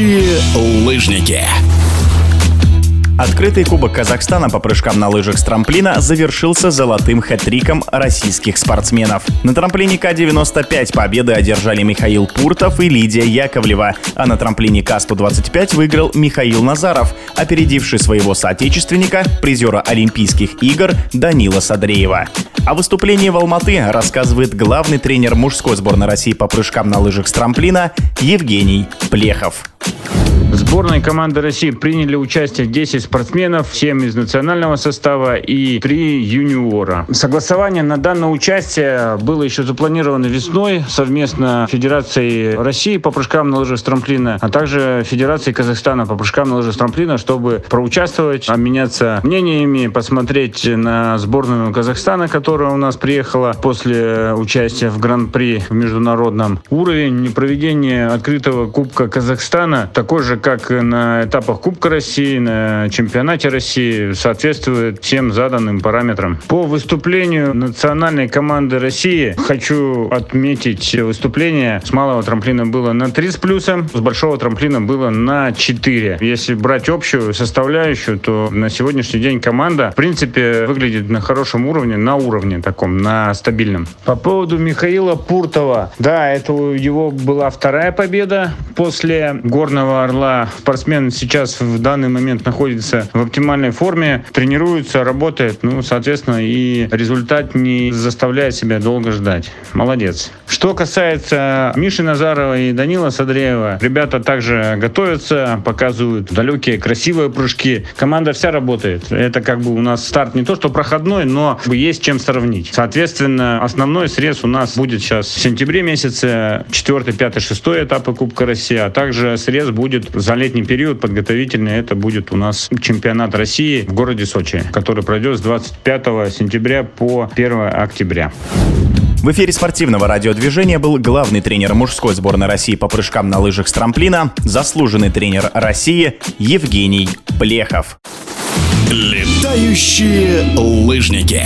Ведущие лыжники. Открытый Кубок Казахстана по прыжкам на лыжах с трамплина завершился золотым хэт-триком российских спортсменов. На трамплине К-95 победы одержали Михаил Пуртов и Лидия Яковлева, а на трамплине К-125 выиграл Михаил Назаров, опередивший своего соотечественника, призера Олимпийских игр Данила Садреева. О выступлении в Алматы рассказывает главный тренер мужской сборной России по прыжкам на лыжах с трамплина Евгений Плехов. В сборной команды России приняли участие 10 спортсменов, 7 из национального состава и 3 юниора. Согласование на данное участие было еще запланировано весной совместно с Федерацией России по прыжкам на лыжах с трамплина, а также Федерацией Казахстана по прыжкам на лыжах с трамплина, чтобы проучаствовать, обменяться мнениями, посмотреть на сборную Казахстана, которая у нас приехала после участия в Гран-при в международном. Уровень проведения открытого Кубка Казахстана такой же, как на этапах Кубка России, на чемпионате России, соответствует всем заданным параметрам. По выступлению национальной команды России хочу отметить выступление. С малого трамплина было на 3 с плюсом, с большого трамплина было на 4. Если брать общую составляющую, то на сегодняшний день команда, в принципе, выглядит на хорошем уровне, на уровне таком, на стабильном. По поводу Михаила Пуртова. Да, это у него была 2-я победа после Горного Орла. Спортсмен сейчас в данный момент находится в оптимальной форме, тренируется, работает, соответственно, и результат не заставляет себя долго ждать. Молодец. Что касается Миши Назарова и Данила Садреева, ребята также готовятся, показывают далекие красивые прыжки. Команда вся работает. Это у нас старт не то что проходной, но есть чем сравнить. Соответственно, основной срез у нас будет сейчас в сентябре месяце, 4, 5, 6 этапы Кубка России, а также срез будет за летний период подготовительный. Это будет у нас чемпионат России в городе Сочи, который пройдет с 25 сентября по 1 октября. В эфире спортивного радиодвижения был главный тренер мужской сборной России по прыжкам на лыжах с трамплина, заслуженный тренер России Евгений Плехов. Летающие лыжники.